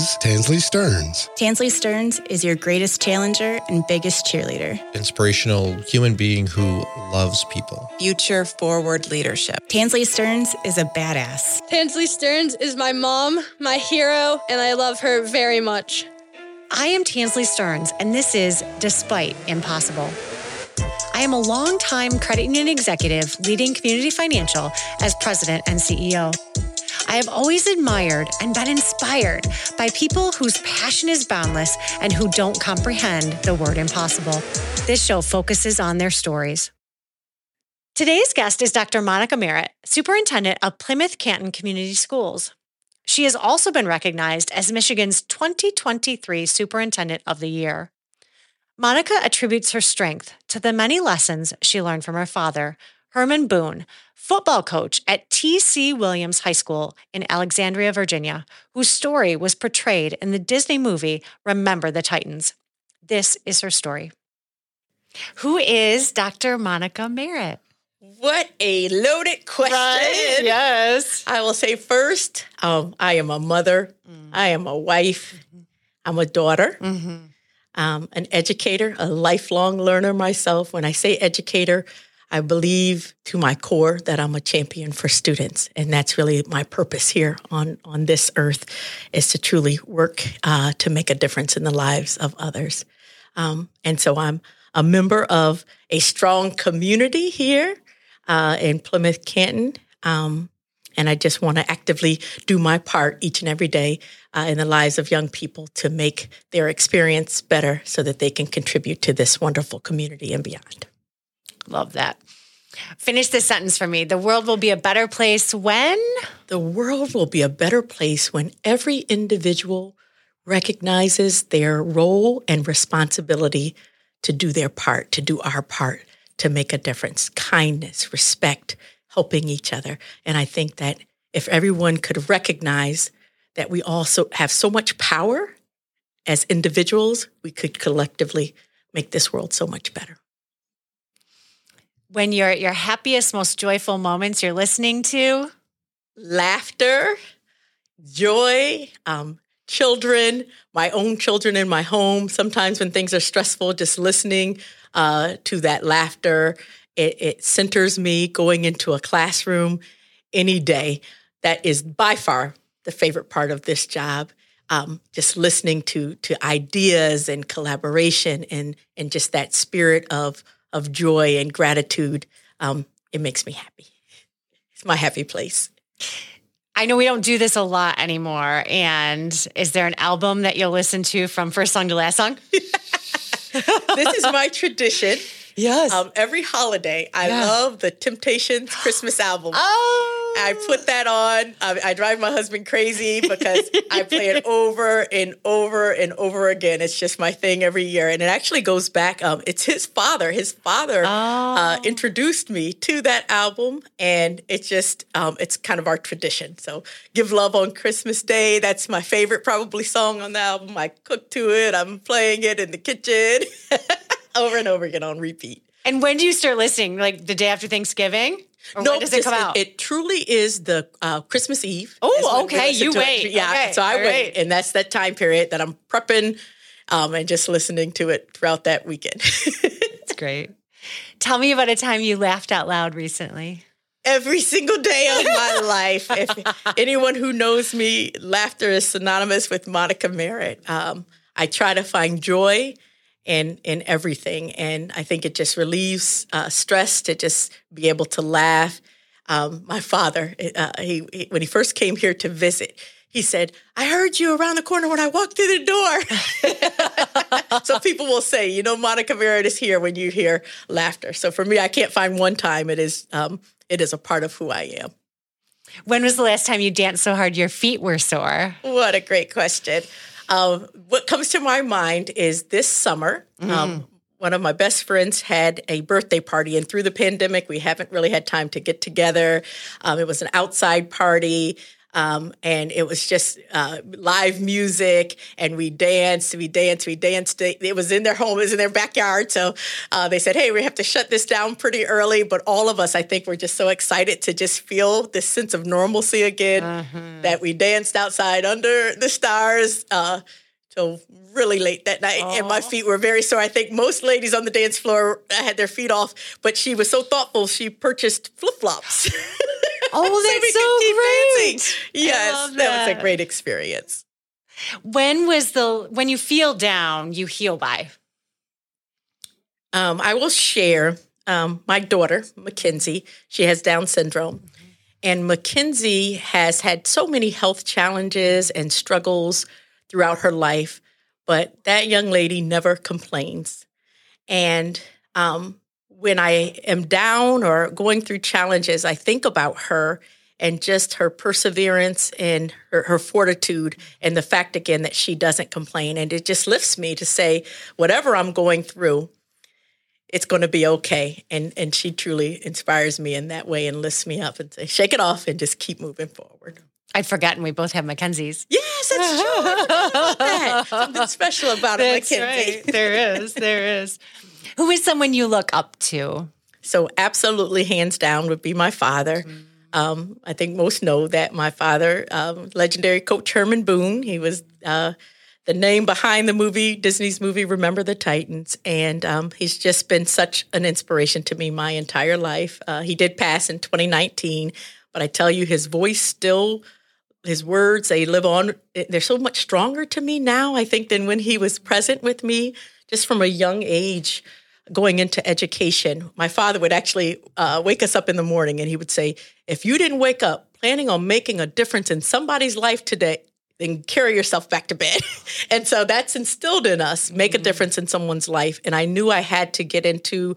is Tansley Stearns. Tansley Stearns is your greatest challenger and biggest cheerleader. Inspirational human being who loves people. Future forward leadership. Tansley Stearns is a badass. Tansley Stearns is my mom, my hero, and I love her very much. I am Tansley Stearns, and this is Despite Impossible. I am a longtime credit union executive leading Community Financial as president and CEO. I have always admired and been inspired by people whose passion is boundless and who don't comprehend the word impossible. This show focuses on their stories. Today's guest is Dr. Monica Merritt, superintendent of Plymouth-Canton Community Schools. She has also been recognized as Michigan's 2023 Superintendent of the Year. Monica attributes her strength to the many lessons she learned from her father, Herman Boone, football coach at T.C. Williams High School in Alexandria, Virginia, whose story was portrayed in the Disney movie, Remember the Titans. This is her story. Who is Dr. Monica Merritt? What a loaded question. Right? Yes. I will say first, I am a mother. Mm-hmm. I am a wife. Mm-hmm. I'm a daughter. Mm-hmm. An educator, a lifelong learner myself. When I say educator, I believe to my core that I'm a champion for students. And that's really my purpose here on this earth, is to truly work to make a difference in the lives of others. And so I'm a member of a strong community here in Plymouth-Canton. And I just want to actively do my part each and every day in the lives of young people to make their experience better so that they can contribute to this wonderful community and beyond. Love that. Finish this sentence for me. The world will be a better place when? The world will be a better place when every individual recognizes their role and responsibility to do their part, to do our part, to make a difference. Kindness, respect, helping each other. And I think that if everyone could recognize that we also have so much power as individuals, we could collectively make this world so much better. When you're at your happiest, most joyful moments, you're listening to laughter, joy, children, my own children in my home. Sometimes when things are stressful, just listening to that laughter, it centers me. Going into a classroom any day, that is by far the favorite part of this job. Just listening to ideas and collaboration and just that spirit of joy and gratitude. It makes me happy. It's my happy place. I know we don't do this a lot anymore. And is there an album that you'll listen to from first song to last song? This is my tradition. Yes. Every holiday, I love the Temptations Christmas album. Oh. I put that on. I drive my husband crazy because I play it over and over and over again. It's just my thing every year. And it actually goes back. It's his father. His father introduced me to that album. And it's just, it's kind of our tradition. So Give Love on Christmas Day. That's my favorite probably song on the album. I cook to it. I'm playing it in the kitchen. Over and over again on repeat. And when do you start listening? Like the day after Thanksgiving? Or when does it come out? It truly is the Christmas Eve. Oh, okay. You wait. Yeah. Okay. So I wait. And that's that time period that I'm prepping and just listening to it throughout that weekend. That's great. Tell me about a time you laughed out loud recently. Every single day of my life. If anyone who knows me, laughter is synonymous with Monica Merritt. I try to find joy in everything. And I think it just relieves stress to just be able to laugh. My father, he when he first came here to visit, he said, I heard you around the corner when I walked through the door. So people will say, Monica Merritt is here when you hear laughter. So for me, I can't find one time. It is a part of who I am. When was the last time you danced so hard your feet were sore? What a great question. What comes to my mind is this summer, one of my best friends had a birthday party, and through the pandemic, we haven't really had time to get together. It was an outside party. And it was just live music, and we danced. It was in their home, it was in their backyard. So they said, hey, we have to shut this down pretty early. But all of us, I think, were just so excited to just feel this sense of normalcy again, that we danced outside under the stars till really late that night. And my feet were very sore. I think most ladies on the dance floor had their feet off, but she was so thoughtful, she purchased flip-flops. Oh, that's so great. Dancing. Yes, that was a great experience. When you feel down, you heal by? I will share my daughter, Mackenzie. She has Down syndrome. Mm-hmm. And Mackenzie has had so many health challenges and struggles throughout her life, but that young lady never complains. And when I am down or going through challenges, I think about her and just her perseverance and her fortitude and the fact, again, that she doesn't complain. And it just lifts me to say, whatever I'm going through, it's going to be okay. And she truly inspires me in that way and lifts me up and say, shake it off and just keep moving forward. I'd forgotten we both have Mackenzies. Yes, that's true. That. Something special about a Mackenzie. Right. There is. Who is someone you look up to? So absolutely, hands down, would be my father. Mm. I think most know that my father, legendary coach Herman Boone, he was the name behind the movie, Disney's movie, Remember the Titans. And he's just been such an inspiration to me my entire life. He did pass in 2019, but I tell you, his voice still, his words, they live on. They're so much stronger to me now, I think, than when he was present with me, just from a young age. Going into education, my father would actually wake us up in the morning and he would say, if you didn't wake up planning on making a difference in somebody's life today, then carry yourself back to bed. And so that's instilled in us, make a difference in someone's life. And I knew I had to get into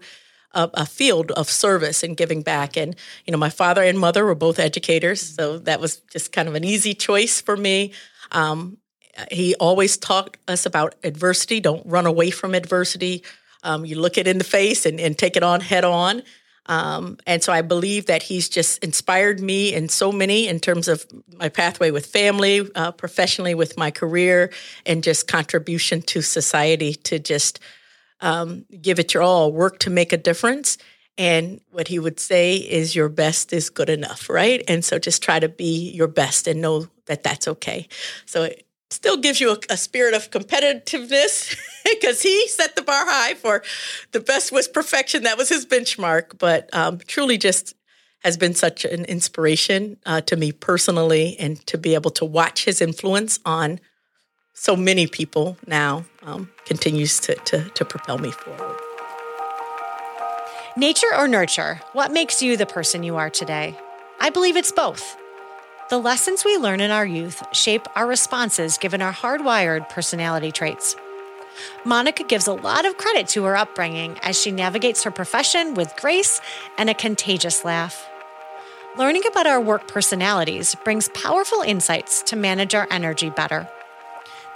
a field of service and giving back. And, you know, my father and mother were both educators, so that was just kind of an easy choice for me. He always taught us about adversity. Don't run away from adversity. You look it in the face and take it on head on. And so I believe that he's just inspired me in so many in terms of my pathway with family, professionally with my career, and just contribution to society to just give it your all, work to make a difference. And what he would say is your best is good enough, right? And so just try to be your best and know that that's okay. So it still gives you a spirit of competitiveness because he set the bar high for the best was perfection. That was his benchmark, but truly just has been such an inspiration to me personally, and to be able to watch his influence on so many people now continues to propel me forward. Nature or nurture? What makes you the person you are today? I believe it's both. The lessons we learn in our youth shape our responses given our hardwired personality traits. Monica gives a lot of credit to her upbringing as she navigates her profession with grace and a contagious laugh. Learning about our work personalities brings powerful insights to manage our energy better.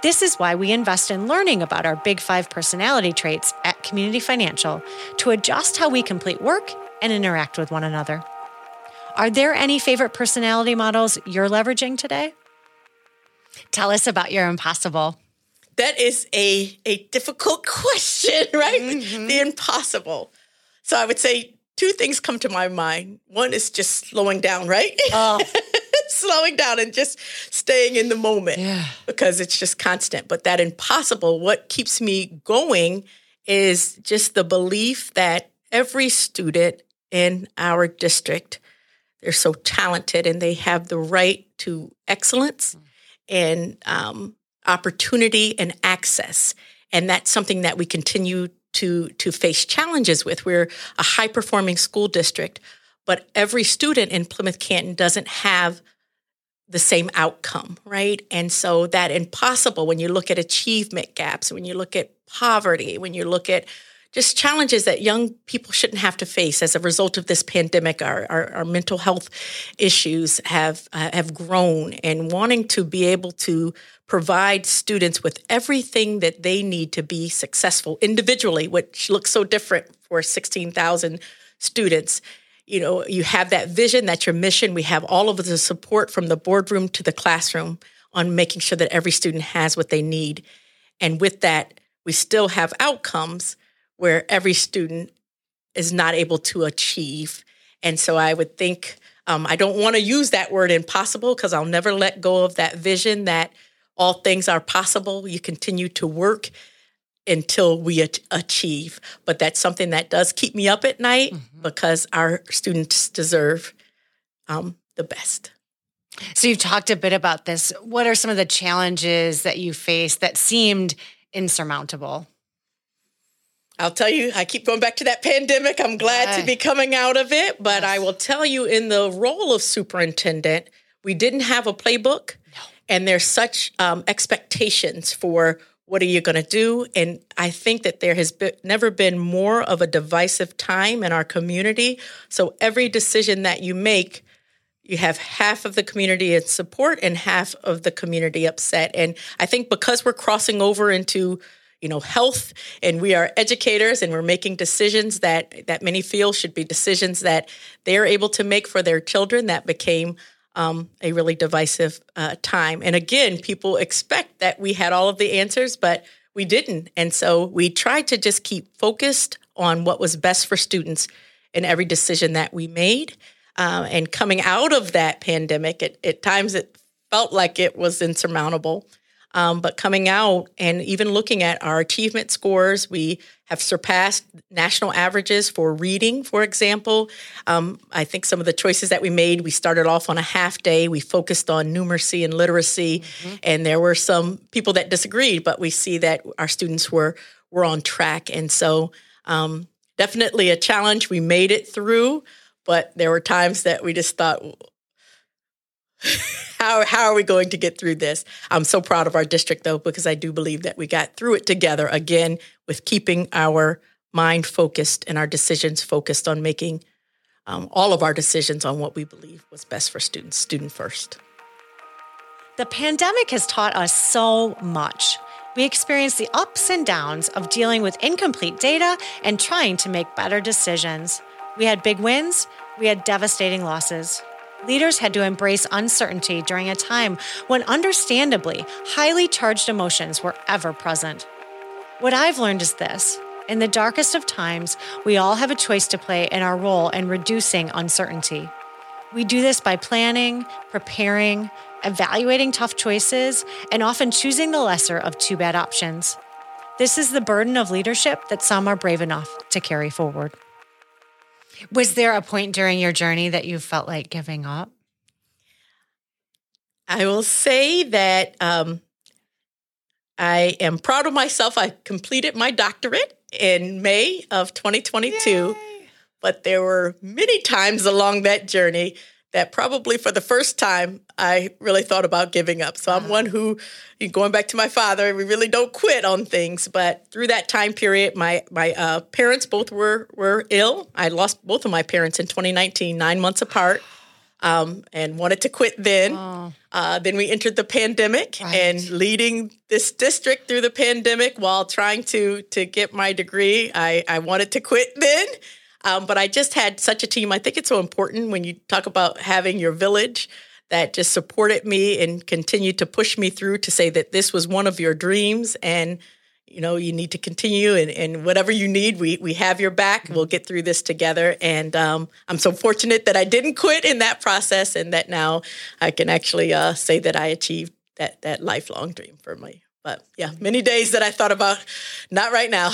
This is why we invest in learning about our Big Five personality traits at Community Financial to adjust how we complete work and interact with one another. Are there any favorite personality models you're leveraging today? Tell us about your impossible. That is a difficult question, right? Mm-hmm. The impossible. So I would say two things come to my mind. One is just slowing down, right? Slowing down and just staying in the moment because it's just constant. But that impossible, what keeps me going is just the belief that every student in our district, they're so talented and they have the right to excellence and opportunity and access. And that's something that we continue to face challenges with. We're a high-performing school district, but every student in Plymouth-Canton doesn't have the same outcome, right? And so that impossible, when you look at achievement gaps, when you look at poverty, when you look at just challenges that young people shouldn't have to face as a result of this pandemic. Our mental health issues have grown, and wanting to be able to provide students with everything that they need to be successful individually, which looks so different for 16,000 students. you know, you have that vision, that's your mission. We have all of the support from the boardroom to the classroom on making sure that every student has what they need. And with that, we still have outcomes where every student is not able to achieve. And so I would think, I don't want to use that word impossible because I'll never let go of that vision that all things are possible. You continue to work until we achieve. But that's something that does keep me up at night because our students deserve the best. So you've talked a bit about this. What are some of the challenges that you faced that seemed insurmountable? I'll tell you, I keep going back to that pandemic. I'm glad to be coming out of it. But I will tell you, in the role of superintendent, we didn't have a playbook. No. And there's such expectations for what are you going to do? And I think that there has never been more of a divisive time in our community. So every decision that you make, you have half of the community in support and half of the community upset. And I think because we're crossing over into, you know, health, and we are educators and we're making decisions that many feel should be decisions that they're able to make for their children, that became a really divisive time. And again, people expect that we had all of the answers, but we didn't. And so we tried to just keep focused on what was best for students in every decision that we made. And coming out of that pandemic, at times it felt like it was insurmountable. But coming out and even looking at our achievement scores, we have surpassed national averages for reading, for example. I think some of the choices that we made, we started off on a half day. We focused on numeracy and literacy, and there were some people that disagreed, but we see that our students were on track. And so definitely a challenge. We made it through, but there were times that we just thought, How are we going to get through this? I'm so proud of our district, though, because I do believe that we got through it together, again, with keeping our mind focused and our decisions focused on making all of our decisions on what we believe was best for students, student first. The pandemic has taught us so much. We experienced the ups and downs of dealing with incomplete data and trying to make better decisions. We had big wins. We had devastating losses. Leaders had to embrace uncertainty during a time when, understandably, highly charged emotions were ever present. What I've learned is this: in the darkest of times, we all have a choice to play in our role in reducing uncertainty. We do this by planning, preparing, evaluating tough choices, and often choosing the lesser of two bad options. This is the burden of leadership that some are brave enough to carry forward. Was there a point during your journey that you felt like giving up? I will say that I am proud of myself. I completed my doctorate in May of 2022, but there were many times along that journey that probably for the first time, I really thought about giving up. So I'm one who, going back to my father, we really don't quit on things. But through that time period, my parents both were ill. I lost both of my parents in 2019, 9 months apart, and wanted to quit then. Then we entered the pandemic and leading this district through the pandemic while trying to get my degree, I wanted to quit then. But I just had such a team. I think it's so important when you talk about having your village that just supported me and continued to push me through to say that this was one of your dreams and, you know, you need to continue and whatever you need, we have your back. We'll get through this together. And I'm so fortunate that I didn't quit in that process and that now I can actually say that I achieved that lifelong dream for me. But yeah, many days that I thought about, not right now.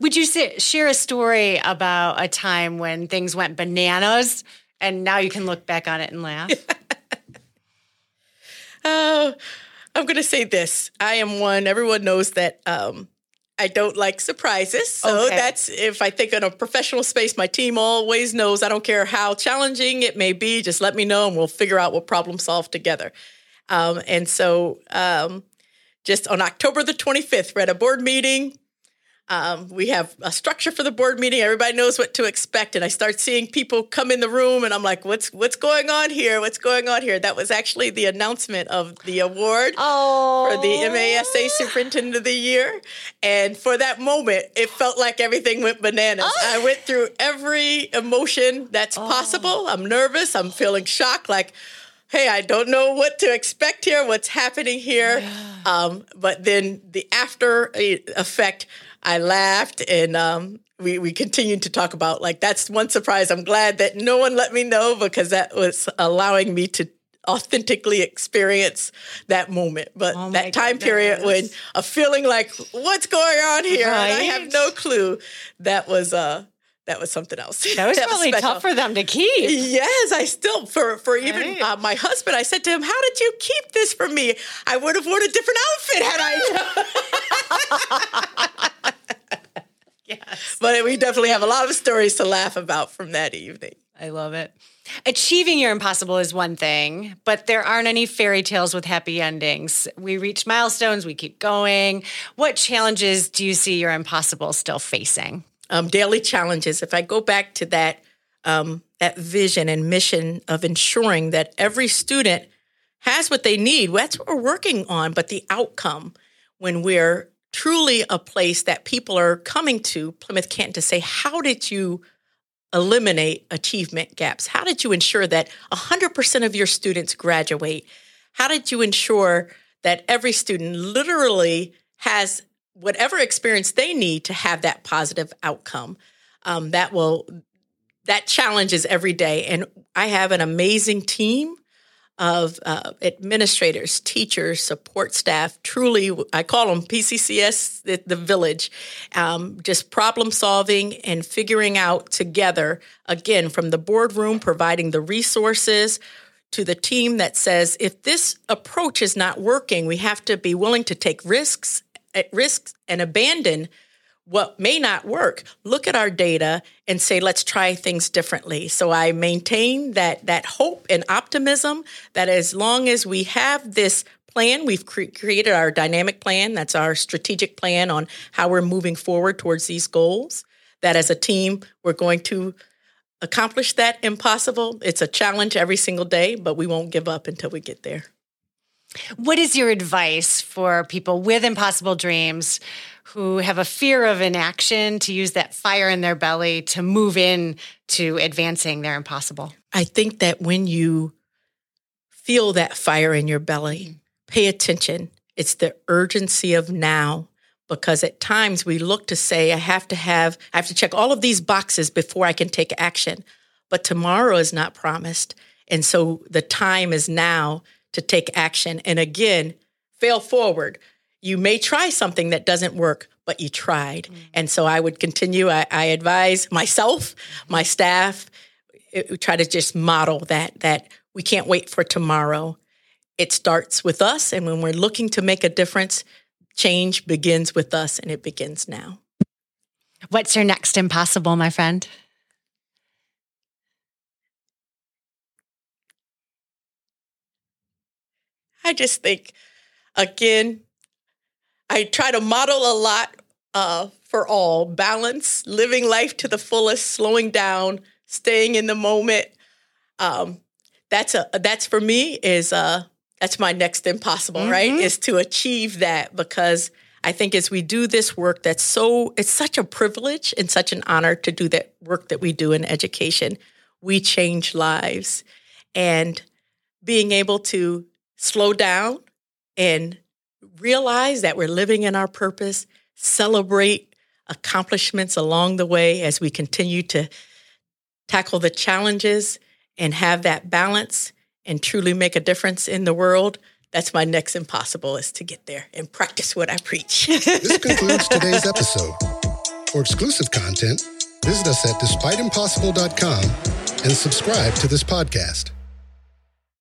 Would you share a story about a time when things went bananas and now you can look back on it and laugh? I'm going to say this. I am one, everyone knows that I don't like surprises. So that's, if I think in a professional space, my team always knows, I don't care how challenging it may be, just let me know and we'll figure out what problem solve together. And so just on October the 25th, we're at a board meeting. We have a structure for the board meeting. Everybody knows what to expect. And I start seeing people come in the room and I'm like, what's going on here? What's going on here? That was actually the announcement of the award for the MASA Superintendent of the Year. And for that moment, it felt like everything went bananas. Oh. I went through every emotion that's possible. I'm nervous. I'm feeling shocked. Like, hey, I don't know what to expect here, what's happening here. Yeah. But then the after effect, I laughed, and we continued to talk about, like, that's one surprise. I'm glad that no one let me know, because that was allowing me to authentically experience that moment. But that time period when a feeling like, what's going on here? Right. And I have no clue. That was something else. That was really tough for them to keep. Yes, I still, for my husband, I said to him, how did you keep this from me? I would have worn a different outfit had I. Yes. But we definitely have a lot of stories to laugh about from that evening. I love it. Achieving your impossible is one thing, but there aren't any fairy tales with happy endings. We reach milestones, we keep going. What challenges do you see your impossible still facing? Daily challenges. If I go back to that vision and mission of ensuring that every student has what they need, that's what we're working on. But the outcome, when we're truly a place that people are coming to Plymouth-Canton to say, how did you eliminate achievement gaps? How did you ensure that 100% of your students graduate? How did you ensure that every student literally has whatever experience they need to have that positive outcome? That challenge is every day. And I have an amazing team of administrators, teachers, support staff. Truly, I call them PCCS, the village, just problem solving and figuring out together, again, from the boardroom, providing the resources, to the team that says, if this approach is not working, we have to be willing to take risks and abandon what may not work. Look at our data and say, let's try things differently. So I maintain that hope and optimism that as long as we have this plan, we've created our dynamic plan. That's our strategic plan on how we're moving forward towards these goals, that as a team, we're going to accomplish that impossible. It's a challenge every single day, but we won't give up until we get there. What is your advice for people with impossible dreams who have a fear of inaction, to use that fire in their belly to move in to advancing their impossible? I think that when you feel that fire in your belly, pay attention. It's the urgency of now, because at times we look to say, I have to check all of these boxes before I can take action. But tomorrow is not promised. And so the time is now to take action. And again, fail forward. You may try something that doesn't work, but you tried. Mm-hmm. And so I would continue. I advise myself, my staff, try to just model that we can't wait for tomorrow. It starts with us. And when we're looking to make a difference, change begins with us, and it begins now. What's your next impossible, my friend? I just think, again, I try to model a lot for all. Balance, living life to the fullest, slowing down, staying in the moment. That's for me that's my next impossible, mm-hmm. right? Is to achieve that, because I think as we do this work, it's such a privilege and such an honor to do that work that we do in education. We change lives, and being able to slow down and realize that we're living in our purpose, celebrate accomplishments along the way as we continue to tackle the challenges and have that balance and truly make a difference in the world. That's my next impossible, is to get there and practice what I preach. This concludes today's episode. For exclusive content, visit us at despiteimpossible.com and subscribe to this podcast.